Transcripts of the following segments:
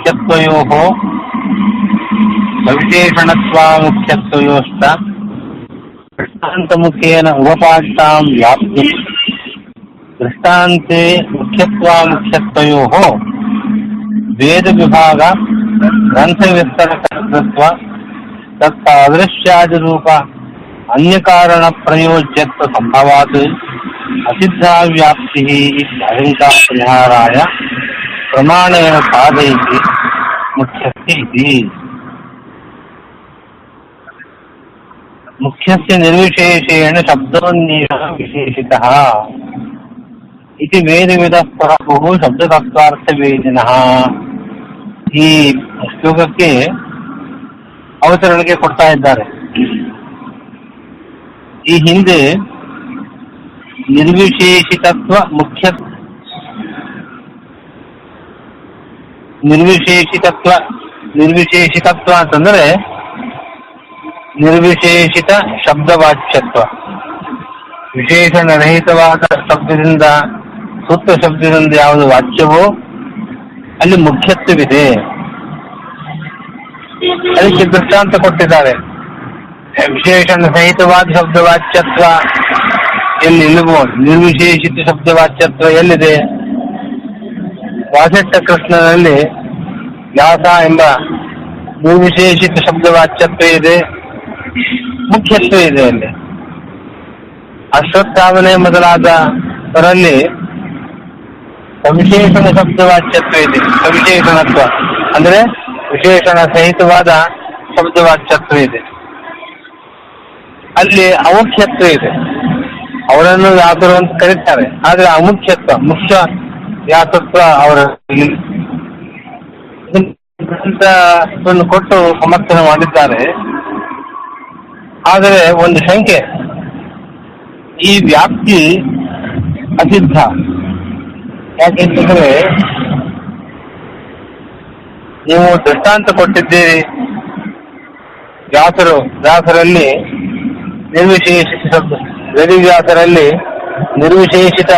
ಮುಖ್ಯತ್ವಯೋಃ ಸವಿಶೇಷಣತ್ವ ಮುಖ್ಯತ್ವಯೋಶ್ಚ ದೃಷ್ಟಾಂತಮುಖೇನ ಉಪಪಾದಿತಾಂ ವ್ಯಾಪ್ತಿ ದೃಷ್ಟಾಂತೆ ಮುಖ್ಯತ್ವ ಮುಖ್ಯತ್ವಯೋಃ ವೇದ ವಿಭಾಗ ಗ್ರಂಥವಿಸ್ತರಕರ್ತೃತ್ವ ತತ್ತಾದೃಶ್ಯಾದಿರೂಪ ಅನ್ಯಕಾರಣ ಪ್ರಯೋಜ್ಯತ್ವ ಸಂಭವಾತ್ ಅಸಿದ್ಧಾವ್ಯಾಪ್ತಿ ಧಾರ್ಮಿಕ ಪರಿಹಾರಾಯ ಪ್ರಮಾಣೇನ ಸಾಧಯತಿ ಮುಖ್ಯಸ್ಯ ಇತಿ. ಮುಖ್ಯಸ್ಯ ನಿರ್ವಿಶೇಷೇಣ ಶಬ್ದೋನ್ನೇಷಃ ವಿಶೇಷಿತಃ ಇತಿ ವೇದವಿದಃ ಪರಮೋ ಶಬ್ದತತ್ವಾರ್ಥವೇದಿನಃ. ಈ ಶ್ಲೋಕಕ್ಕೆ ಅವತರಣಿಕೆ ಕೊಡ್ತಾ ಇದ್ದಾರೆ. ಈ ಹಿಂದೆ ನಿರ್ವಿಶೇಷಿತತ್ವ ಮುಖ್ಯ ನಿರ್ವಿಶೇಷಿತತ್ವ ಅಂತಂದ್ರೆ ನಿರ್ವಿಶೇಷಿತ ಶಬ್ದವಾಚ್ಯತ್ವ, ವಿಶೇಷಣರಹಿತವಾದ ಶಬ್ದದಿಂದ ಸೂಕ್ತ ಶಬ್ದದಿಂದ ಯಾವುದು ವಾಚ್ಯವೋ ಅಲ್ಲಿ ಮುಖ್ಯತ್ವವಿದೆ. ಅದಕ್ಕೆ ದೃಷ್ಟಾಂತ ಕೊಟ್ಟಿದ್ದಾರೆ. ವಿಶೇಷಣ ಸಹಿತವಾದ ಶಬ್ದವಾಚ್ಯತ್ವ ಎಲ್ಲಿ ನಿಲ್ಲಬಹುದು, ನಿರ್ವಿಶೇಷಿತ ಶಬ್ದವಾಚ್ಯತ್ವ ಎಲ್ಲಿದೆ? ವಾಸೆಟ್ಟ ಕೃಷ್ಣನಲ್ಲಿ ವ್ಯಾಸ ಎಂಬ ನಿರ್ವಿಶೇಷಿತ ಶಬ್ದವಾಚ್ಯತ್ವ ಇದೆ, ಮುಖ್ಯತ್ವ ಇದೆ. ಅಲ್ಲಿ ಅಶ್ವತ್ಥಾವನೆ ಮೊದಲಾದವರಲ್ಲಿ ಸವಿಶೇಷಣ ಶಬ್ದವಾಚ್ಯತ್ವ ಇದೆ, ಸವಿಶೇಷಣತ್ವ ಅಂದ್ರೆ ವಿಶೇಷಣ ಸಹಿತವಾದ ಶಬ್ದವಾಚ್ಯತ್ವ ಇದೆ. ಅಲ್ಲಿ ಅಮುಖ್ಯತ್ವ ಇದೆ, ಅವರನ್ನು ವ್ಯಾಸರು ಅಂತ ಕರೀತಾರೆ. ಆದ್ರೆ ಅಮುಖ್ಯತ್ವ ಮುಖ್ಯ ವ್ಯಾಸತ್ವ ಅವರಲ್ಲಿ ಕೊಟ್ಟು ಸಮರ್ಥನೆ ಮಾಡಿದ್ದಾರೆ. ಆದರೆ ಒಂದು ಶಂಕೆ, ಈ ವ್ಯಾಪ್ತಿ ಅಸಿದ್ಧ. ಯಾಕೆಂತಂದ್ರೆ ನೀವು ದೃಷ್ಟಾಂತ ಕೊಟ್ಟಿದ್ದೀರಿ ವ್ಯಾಸರಲ್ಲಿ ನಿರ್ವಿಶೇಷಿತ ಶಬ್ದ, ರವಿವ್ಯಾಸರಲ್ಲಿ ನಿರ್ವಿಶೇಷಿತ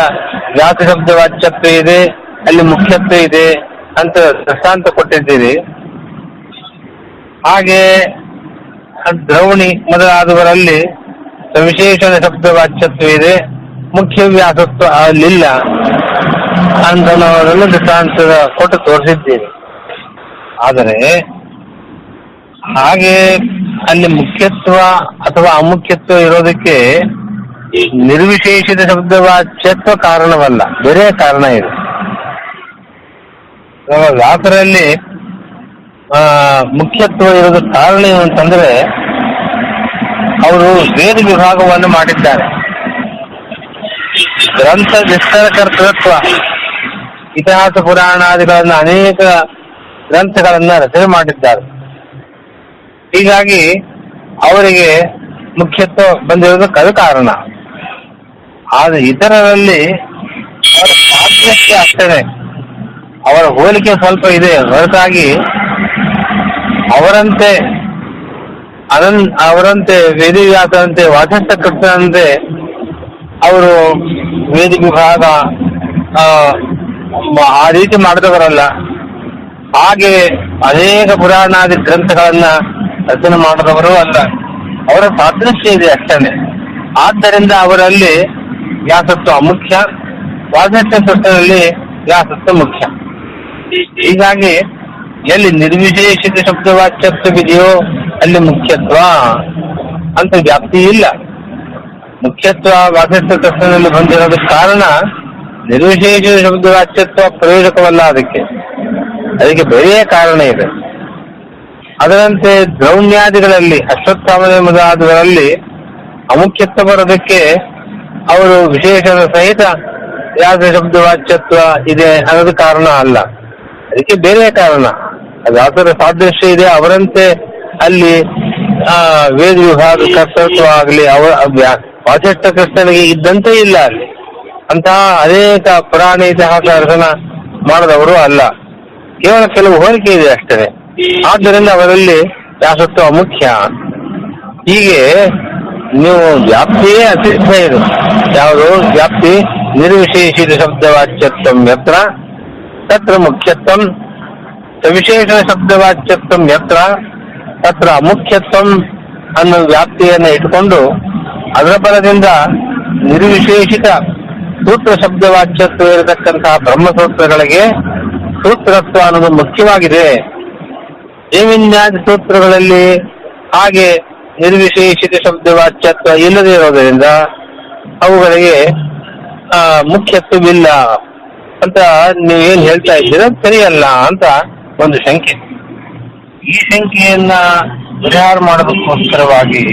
ವ್ಯಾಸ ಶಬ್ದವಾಚ್ಯತ್ವ ಇದೆ, ಅಲ್ಲಿ ಮುಖ್ಯತ್ವ ಇದೆ ಅಂತ ದೃಷ್ಟಾಂತ ಕೊಟ್ಟಿದ್ದೀರಿ. ಹಾಗೆ ದ್ರೌಣಿ ಮೊದಲಾದವರಲ್ಲಿ ಸವಿಶೇಷಣ ಶಬ್ದವಾಚ್ಯತ್ವ ಇದೆ, ಮುಖ್ಯ ವ್ಯಾಸತ್ವ ಅಲ್ಲಿಲ್ಲ ಅಂತ ನಾವರನ್ನು ದೃಷ್ಟಾಂತ ಕೊಟ್ಟು ತೋರಿಸಿದ್ದೀರಿ. ಆದರೆ ಹಾಗೆ ಅಲ್ಲಿ ಮುಖ್ಯತ್ವ ಅಥವಾ ಅಮುಖ್ಯತ್ವ ಇರೋದಕ್ಕೆ ನಿರ್ವಿಶೇಷಿತ ಶಬ್ದವಾಚ್ಯತ್ವ ಕಾರಣವಲ್ಲ, ಬೇರೆ ಕಾರಣ ಇದೆ. ವ್ಯಾಸರಲ್ಲಿ ಮುಖ್ಯತ್ವ ಇರೋದಕ್ಕೆ ಕಾರಣ ಏನು ಅಂತಂದ್ರೆ ಅವರು ವೇದ ವಿಭಾಗವನ್ನು ಮಾಡಿದ್ದಾರೆ. ಗ್ರಂಥ ವಿಸ್ತರಕರ್ತೃತ್ವ, ಇತಿಹಾಸ ಪುರಾಣಾದಿಗಳನ್ನ ಅನೇಕ ಗ್ರಂಥಗಳನ್ನ ರಚನೆ ಮಾಡಿದ್ದಾರೆ. ಹೀಗಾಗಿ ಅವರಿಗೆ ಮುಖ್ಯತ್ವ ಬಂದಿರೋದಕ್ಕೆ ಅದು ಕಾರಣ. ಆದರೆ ಇತರರಲ್ಲಿ ಅವರ ಸಾಧನಕ್ಕೆ ಅಷ್ಟೇ ಅವರ ಹೋಲಿಕೆ ಸ್ವಲ್ಪ ಇದೆ, ಹೊರತಾಗಿ ಅವರಂತೆ ವೇದವ್ಯಾಸರಂತೆ ವಾಸಿಷ್ಠ ಕೃಷ್ಣರಂತೆ ಅವರು ವೇದ ವಿಭಾಗ ಆ ರೀತಿ ಮಾಡಿದವರಲ್ಲ. ಹಾಗೆ ಅನೇಕ ಪುರಾಣಾದಿ ಗ್ರಂಥಗಳನ್ನ ರಚನೆ ಮಾಡಿದವರು ಅಲ್ಲ, ಅವರ ಸಾದೃಶ್ಯ ಇದೆ ಅಷ್ಟೇ. ಆದ್ದರಿಂದ ಅವರಲ್ಲಿ ವ್ಯಾಸತ್ವ ಮುಖ್ಯ, ವಾಸಿಷ್ಠ ಕೃಷ್ಣರಲ್ಲಿ ವ್ಯಾಸತ್ವ ಮುಖ್ಯ. ಹೀಗಾಗಿ ಎಲ್ಲಿ ನಿರ್ವಿಶೇಷಿತ ಶಬ್ದವಾಚ್ಯತ್ವವಿದೆಯೋ ಅಲ್ಲಿ ಮುಖ್ಯತ್ವ ಅಂತ ವ್ಯಾಪ್ತಿ ಇಲ್ಲ. ಮುಖ್ಯತ್ವ ವಾಸಿಷ್ಠ ಕೃಷ್ಣನಲ್ಲಿ ಬಂದಿರೋದಕ್ಕೆ ಕಾರಣ ನಿರ್ವಿಶೇಷಿತ ಶಬ್ದವಾಚ್ಯತ್ವ ಪ್ರಯೋಜಕವಲ್ಲ, ಅದಕ್ಕೆ ಬೇರೆಯೇ ಕಾರಣ ಇದೆ. ಅದರಂತೆ ದ್ರೌಣ್ಯಾದಿಗಳಲ್ಲಿ ಅಶ್ವತ್ಥಾವನೆ ಮೊದಲಾದವರಲ್ಲಿ ಅಮುಖ್ಯತ್ವ ಬರೋದಕ್ಕೆ ಅವರು ವಿಶೇಷಣ ಸಹಿತ ಯಾವ ಶಬ್ದವಾಚ್ಯತ್ವ ಇದೆ ಅನ್ನೋದು ಕಾರಣ ಅಲ್ಲ, ಅದಕ್ಕೆ ಬೇರೆ ಕಾರಣ. ಅದು ಯಾವ್ದರ ಸಾದೃಶ್ಯ ಇದೆ, ಅವರಂತೆ ಅಲ್ಲಿ ವೇದ ವಿಭಾಗ ಕರ್ತೃತ್ವ ಆಗಲಿ ಅವರ ವಾಸಿಷ್ಠ ಕೃಷ್ಣನಿಗೆ ಇದ್ದಂತೆ ಇಲ್ಲ ಅಲ್ಲಿ. ಅಂತಹ ಅನೇಕ ಪುರಾಣ ಇತಿಹಾಸ ರಚನ ಮಾಡಿದವರು ಅಲ್ಲ, ಕೇವಲ ಕೆಲವು ಹೋಲಿಕೆ ಇದೆ ಅಷ್ಟೇ. ಆದ್ದರಿಂದ ಅವರಲ್ಲಿ ವ್ಯಾಸತ್ವ ಮುಖ್ಯ. ಹೀಗೆ ನೀವು ವ್ಯಾಪ್ತಿಯೇ ಅಸಿದ್ಧ ಇದು. ಯಾವುದು ವ್ಯಾಪ್ತಿ? ನಿರ್ವಿಶೇಷಿತ ಶಬ್ದವಾಚ್ಯತ್ವ ಯತ್ರ ತತ್ರ ಮುಖ್ಯತ್ವ ಸವಿಶೇಷಣಶಬ್ದವಾಚ್ಯತ್ವಂ ಯತ್ರ ತತ್ರ ಮುಖ್ಯತ್ವಂ ಅನ್ನೋ ವ್ಯಾಪ್ತಿಯನ್ನು ಇಟ್ಕೊಂಡು ಅದರ ಬಲದಿಂದ ನಿರ್ವಿಶೇಷಿತ ಸೂತ್ರ ಶಬ್ದವಾಚ್ಯತ್ವ ಇರತಕ್ಕಂತಹ ಬ್ರಹ್ಮಸೂತ್ರಗಳಿಗೆ ಸೂತ್ರತ್ವ ಅನ್ನೋದು ಮುಖ್ಯವಾಗಿದೆ. ಜೈಮಿನ್ಯಾದಿ ಸೂತ್ರಗಳಲ್ಲಿ ಹಾಗೆ ನಿರ್ವಿಶೇಷಿತ ಶಬ್ದವಾಚ್ಯತ್ವ ಇಲ್ಲದೇ ಇರೋದರಿಂದ ಅವುಗಳಿಗೆ ಮುಖ್ಯತ್ವವಿಲ್ಲ ಅಂತ ನೀವೇನ್ ಹೇಳ್ತಾ ಇದ್ದೀರ ಸರಿಯಲ್ಲ ಅಂತ ಒಂದು ಶಂಕೆ. ಈ ಶಂಕೆಯನ್ನ ಪರಿಹಾರ ಮಾಡೋದಕ್ಕೋಸ್ಕರವಾಗಿ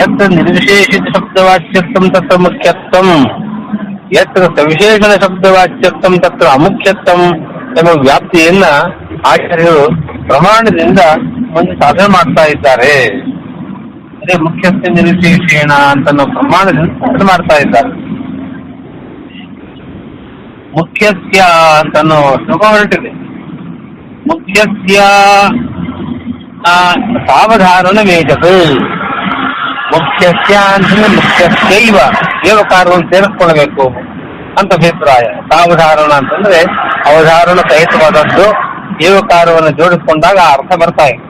ಯತ್ರ ನಿರ್ವಿಶೇಷಿತ ಶಬ್ದವಾಚ್ಯತ್ವಂ ತತ್ರ ಮುಖ್ಯತ್ವಂ ಯತ್ರ ಸವಿಶೇಷಣ ಶಬ್ದವಾಚ್ಯತ್ವಂ ತತ್ರ ಅಮುಖ್ಯತ್ವಂ ಎಂಬ ವ್ಯಾಪ್ತಿಯನ್ನ ಆಚಾರ್ಯರು ಪ್ರಮಾಣದಿಂದ ಒಂದು ಸಾಧನೆ ಮಾಡ್ತಾ ಇದ್ದಾರೆ. ಅದೇ ಮುಖ್ಯತ್ವ ನಿರ್ವಿಶೇಷಣ ಅಂತ ನಾವು ಪ್ರಮಾಣದಿಂದ ಸಾಧನೆ ಮಾಡ್ತಾ ಇದ್ದಾರೆ. ಮುಖ್ಯಸ್ಯ ಅಂತ ಶ್ಲೋಕ ಹೊರಟಿದೆ. ಮುಖ್ಯಸ್ಯ ಸಾವಧಾನ ವೇಜತ್ ಮುಖ್ಯಸ್ಯ ಅಂತಂದ್ರೆ ಮುಖ್ಯಸ್ಯೈವ ವ್ಯವಕಾರವನ್ನು ಸೇರಿಸ್ಕೊಳ್ಬೇಕು ಅಂತ ಅಭಿಪ್ರಾಯ. ಸಾವಧಾರಣ ಅಂತಂದ್ರೆ ಅವಧಾರಣ ಸಹಿತವಾದದ್ದು, ವ್ಯವಕಾರವನ್ನು ಜೋಡಿಸ್ಕೊಂಡಾಗ ಆ ಅರ್ಥ ಬರ್ತಾ ಇದೆ.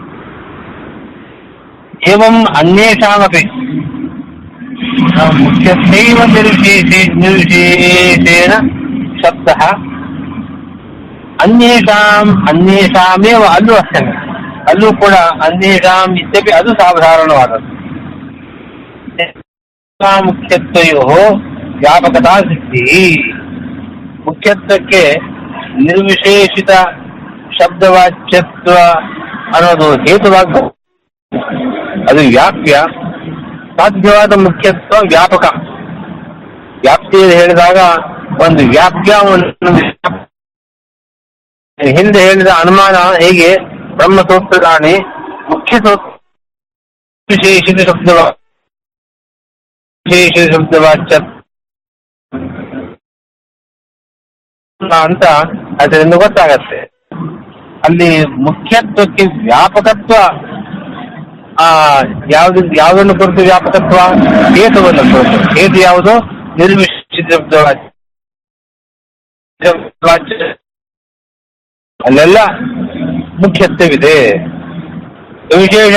ಏವಂ ಅನ್ಯೇಷಾಮಪಿ ಮುಖ್ಯಸ್ಯೈವ ನಿರ್ವಿಶೇಷೇಣ ಶಬ್ದ ಅನ್ಯೇಷಾಂ ಅನ್ಯೇಷಾಮೇವ ಅಲ್ಲೂ ಅಷ್ಟೇ, ಅಲ್ಲೂ ಕೂಡ ಅನ್ಯೇಷಾಂ ಇತ್ಯಪಿ ಅದು ಸಾಧಾರಣವಾದದ್ದು. ಮುಖ್ಯತ್ವಯೋ ವ್ಯಾಪಕತಾ ಸಿದ್ಧಿ, ಮುಖ್ಯತ್ವಕ್ಕೆ ನಿರ್ವಿಶೇಷಿತ ಶಬ್ದವಾಚ್ಯತ್ವ ಅನ್ನೋದು ಹೇತುವಾಗ್ತದೆ. ಅದು ವ್ಯಾಪ್ಯ ಸಾಧ್ಯವಾದ ಮುಖ್ಯತ್ವ ವ್ಯಾಪಕ. ವ್ಯಾಪ್ತಿಯಲ್ಲಿ ಹೇಳಿದಾಗ ಒಂದು ವ್ಯಾಪ್ಯ ಹಿಂದೆ ಹೇಳಿದ ಅನುಮಾನ ಹೇಗೆ ಬ್ರಹ್ಮಸೂತ್ರ ಪ್ರಾಣಿ ಮುಖ್ಯ ಸೂತ್ರ ವಿಶೇಷಿತ ಶಬ್ದವಾಚ್ಯ ಅಂತ ಅದರಿಂದ ಗೊತ್ತಾಗತ್ತೆ. ಅಲ್ಲಿ ಮುಖ್ಯತ್ವಕ್ಕೆ ವ್ಯಾಪಕತ್ವ ಯಾವುದನ್ನು ಕುರಿತು ವ್ಯಾಪಕತ್ವ? ಹೇತುವನ್ನು ಕುರಿತು. ಹೇತು ಯಾವುದು? ನಿರ್ವಿಶೇಷಿತ ಶಬ್ದವಾಚ್ಯ. ಅಲ್ಲೆಲ್ಲ ಮುಖ್ಯತ್ವವಿದೆ. ವಿಶೇಷ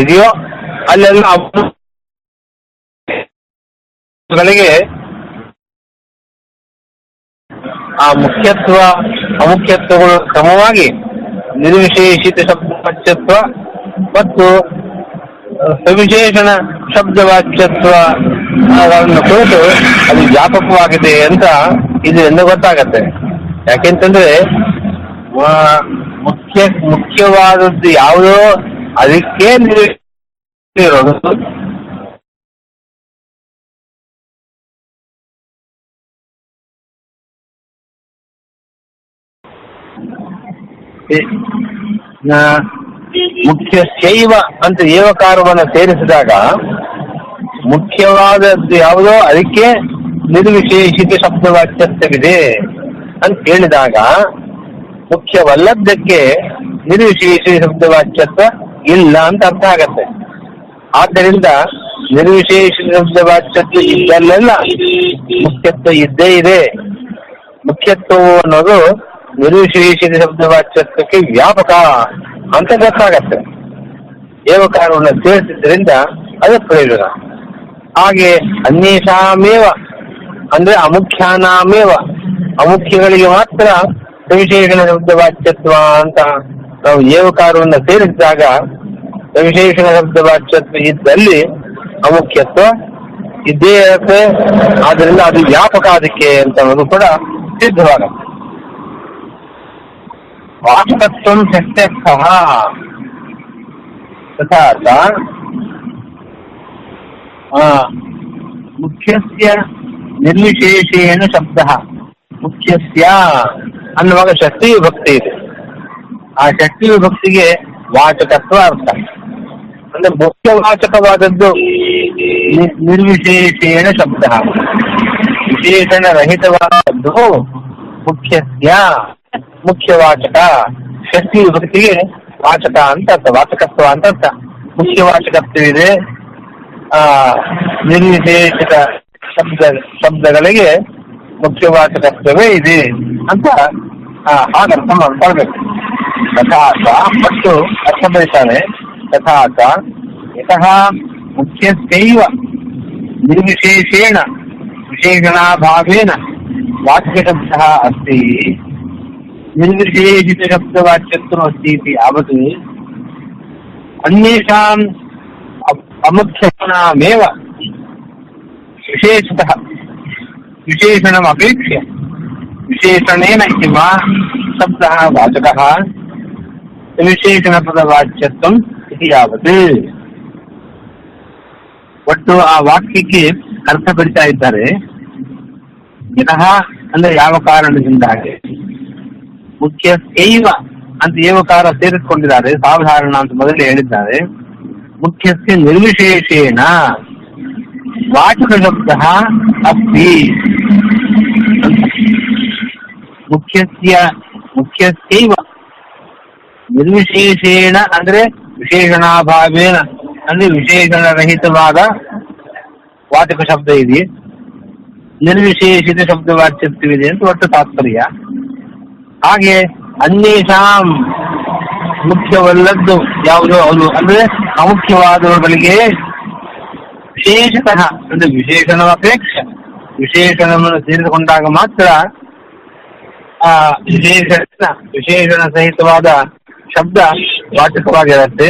ಇದೆಯೋ ಅಲ್ಲೆಲ್ಲ ಆ ಮುಖ್ಯತ್ವ ಅಮುಖ್ಯತ್ವಗಳು ಕ್ರಮವಾಗಿ ನಿರ್ವಿಶೇಷಿತ ಶಬ್ದವಾಚ್ಯತ್ವ ಮತ್ತು ಸವಿಶೇಷಣ ಶಬ್ದವಾಚ್ಯತ್ವಗಳನ್ನು ಕುರಿತು ಅದು ವ್ಯಾಪಕವಾಗಿದೆ ಅಂತ ಇದರಿಂದ ಗೊತ್ತಾಗತ್ತೆ. ಯಾಕೆಂತಂದ್ರೆ ಮುಖ್ಯವಾದದ್ದು ಯಾವುದೋ ಅದಕ್ಕೆ ಇರೋದು ಮುಖ್ಯ ಶೈವ ಅಂತ ಏವಕಾರವನ್ನು ಸೇರಿಸಿದಾಗ ಮುಖ್ಯವಾದದ್ದು ಯಾವುದೋ ಅದಕ್ಕೆ ನಿರ್ವಿಶೇಷಿತ ಶಬ್ದವಾಚ್ಯತ್ವವಿದೆ ಅಂತ ಹೇಳಿದಾಗ ಮುಖ್ಯವಲ್ಲದ್ದಕ್ಕೆ ನಿರ್ವಿಶೇಷಿತ ಶಬ್ದವಾಚ್ಯತ್ವ ಇಲ್ಲ ಅಂತ ಅರ್ಥ ಆಗತ್ತೆ. ಆದ್ದರಿಂದ ನಿರ್ವಿಶೇಷಿತ ಶಬ್ದವಾಚ್ಯತ್ವ ಇದ್ದಲ್ಲೆಲ್ಲ ಮುಖ್ಯತ್ವ ಇದ್ದೇ ಇದೆ. ಮುಖ್ಯತ್ವವು ಅನ್ನೋದು ನಿರ್ವಿಶೇಷಿತ ಶಬ್ದವಾಚ್ಯತ್ವಕ್ಕೆ ವ್ಯಾಪಕ ಅಂತ ಗೊತ್ತಾಗತ್ತೆ. ಏವಕಾರವನ್ನು ಸೇರಿಸಿದ್ರಿಂದ ಅದು ಪ್ರಯೋಜನ. ಹಾಗೆ ಅನ್ಯೇಷಾಮೇವ ಅಂದ್ರೆ ಅಮುಖ್ಯಾನಾಮೇವ, ಅಮುಖ್ಯಗಳಿಗೆ ಮಾತ್ರ ಸವಿಶೇಷಣ ಶಬ್ದವಾಚ್ಯತ್ವ ಅಂತ ನಾವು ಏವಕಾರವನ್ನು ಸೇರಿಸಿದಾಗ ಸವಿಶೇಷಣ ಶಬ್ದವಾಚ್ಯತ್ವ ಇದ್ದಲ್ಲಿ ಅಮುಖ್ಯತ್ವ ಇದ್ದೇ ಇರುತ್ತೆ. ಆದ್ದರಿಂದ ಅದು ವ್ಯಾಪಕ ಅದಕ್ಕೆ ಅಂತ ಅನ್ನೋದು ಕೂಡ ಸಿದ್ಧವಾಗುತ್ತೆ. ವಾಚಕತ್ವ ಶಕ್ತ್ಯರ್ಥಃ ತಥಾ ಮುಖ್ಯಸ್ಯ ನಿರ್ವಿಶೇಷೇಣ ಶಬ್ದಃ ಮುಖ್ಯಸ್ಯ ಅನ್ನುವಾಗ ಷಷ್ಠಿ ವಿಭಕ್ತಿ ಇದೆ. ಆ ಷಷ್ಠಿ ವಿಭಕ್ತಿಗೆ ವಾಚಕತ್ವ ಅರ್ಥ ಅಂದ್ರೆ ಮುಖ್ಯವಾಚಕವಾದದ್ದು ನಿರ್ವಿಶೇಷೇಣ ಶಬ್ದಃ, ವಿಶೇಷಣ ರಹಿತವಾದದ್ದು ಮುಖ್ಯಸ್ಯ ಮುಖ್ಯವಾಚಕ. ಷಷ್ಠಿ ವಿಭಕ್ತಿಗೆ ವಾಚಕ ಅಂತ ಅರ್ಥ, ವಾಚಕತ್ವ ಅಂತ ಅರ್ಥ. ಮುಖ್ಯವಾಚಕತ್ವ ಇದೆ. ನಿರ್ವಿಶೇಷಿತ ಶಬ್ದಗಳಿಗೆ ಮುಖ್ಯವಾಚಕತ್ವವೇ ಇದೆ ಅಂತ ಹಾಗೆ ಅರ್ಥ ಮಾಡ್ಕೊಳ್ಬೇಕು. ತಥಾ ಮತ್ತು ಅರ್ಥ ಬರೀತಾರೆ. ತಥಾ ಯತಃ ಮುಖ್ಯಸ್ಥೈವ ನಿರ್ವಿಶೇಷೇಣ ವಿಶೇಷಣಾಭಾವೇನ ವಾಕ್ಯಶಬ್ದ ಅಸ್ತಿ ನಿರ್ವಿಶೇಷಿತಶಬ್ದವಾಚ್ಯತ್ವ ಅಸ್ತಿ ಇತಿ ಯಾವತ್ ಅನ್ಯೇಷಾಂ ಅಮುಖ್ಯನಾಮೇವ ವಿಶೇಷತಃ ವಿಶೇಷಣಮಪೇಕ್ಷ್ಯ ವಿಶೇಷಣೇನ ಇತಿ ಮಾ ಶಬ್ದಃ ವಾಚಕಃ ವಿಶೇಷಣಪದವಾಚ್ಯತ್ವಂ ಇತಿ ಯಾವತ್. ಒಟ್ಟು ಆ ವಾಕ್ಯಕ್ಕೆ ಅರ್ಥ ಪಡಿತಾ ಇದ್ದಾರೆ. ಯತಃ ಅಂದ್ರೆ ಯಾವ ಕಾರಣದಿಂದಾಗಿ, ಮುಖ್ಯ ಸೇವ ಅಂತ ಏವಕಾರ ಸೇರಿಸಿಕೊಂಡಿದ್ದಾರೆ, ಸಾಧಾರಣ ಅಂತ ಮೊದಲೇ ಹೇಳಿದ್ದಾರೆ. ಮುಖ್ಯಸ್ಥೆ ನಿರ್ವಿಶೇಷೇಣ ವಾಚಕ ಶಬ್ದ ಅಸ್ತಿ. ಮುಖ್ಯಸ್ಥೈವ ನಿರ್ವಿಶೇಷೇಣ ಅಂದ್ರೆ ವಿಶೇಷಣಾಭಾವೇನ ಅಂದ್ರೆ ವಿಶೇಷಣರಹಿತವಾದ ವಾಚಕ ಶಬ್ದ ಇದೆ, ನಿರ್ವಿಶೇಷಿತ ಶಬ್ದವಾಚ್ಯತ್ವವಿದೆ ಅಂತ ಒಟ್ಟು ತಾತ್ಪರ್ಯ. ಹಾಗೆ ಅನ್ಯೇಷಾಂ ಮುಖ್ಯವಲ್ಲದ್ದು ಯಾವುದು ಅವರು ಅಂದ್ರೆ ಅಮುಖ್ಯವಾದವುಗಳಿಗೆ ವಿಶೇಷತಃ ಅಂದ್ರೆ ವಿಶೇಷಣವಪೇಕ್ಷೆ ವಿಶೇಷಣವನ್ನು ಸೇರಿಸಿಕೊಂಡಾಗ ಮಾತ್ರ ಆ ವಿಶೇಷಣ ಸಹಿತವಾದ ಶಬ್ದ ವಾಚಕವಾಗಿರುತ್ತೆ.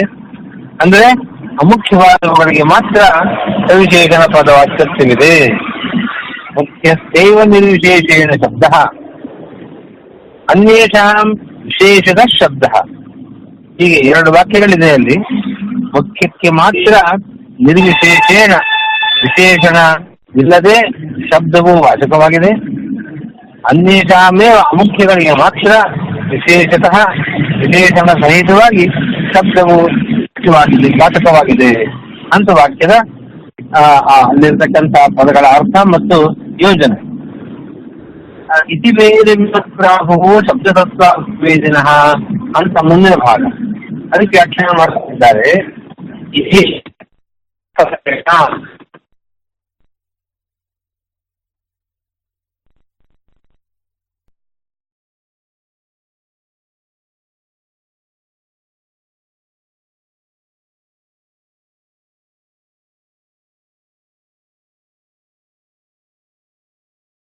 ಅಂದ್ರೆ ಅಮುಖ್ಯವಾದವುಗಳಿಗೆ ಮಾತ್ರ ಸವಿಶೇಷಣ ಪದ ವಾಚ್ಯತ್ವವಿದೆ. ಮುಖ್ಯಸ್ಥೈವ ನಿರ್ವಿಶೇಷೇಣ ಶಬ್ದ ಅನ್ಯೇಷಾಂ ವಿಶೇಷದ ಶಬ್ದ. ಹೀಗೆ ಎರಡು ವಾಕ್ಯಗಳಿದೆ ಅಲ್ಲಿ. ಮುಖ್ಯಕ್ಕೆ ಮಾತ್ರ ನಿರ್ವಿಶೇಷೇಣ ವಿಶೇಷಣ ಇಲ್ಲದೆ ಶಬ್ದವು ವಾಚಕವಾಗಿದೆ. ಅನ್ಯೇಷಾಮೇವ ಅಮುಖ್ಯಗಳಿಗೆ ಮಾತ್ರ ವಿಶೇಷತಃ ವಿಶೇಷಣ ಸಹಿತವಾಗಿ ಶಬ್ದವು ವಾಚಕವಾಗಿದೆ ಅಂತ ವಾಕ್ಯದ ಅಲ್ಲಿರ್ತಕ್ಕಂಥ ಪದಗಳ ಅರ್ಥ ಮತ್ತು ಯೋಜನೆ. ಇತಿ ಬೇರೆ ಪ್ರಾಹು ಶಬ್ದತತ್ವ ವೇದಿನ ಅಂತ ಮುಂದಿನ ಭಾಗ ಅದಕ್ಕೆ ವ್ಯಾಖ್ಯಾನ ಮಾಡುತ್ತಿದ್ದಾರೆ.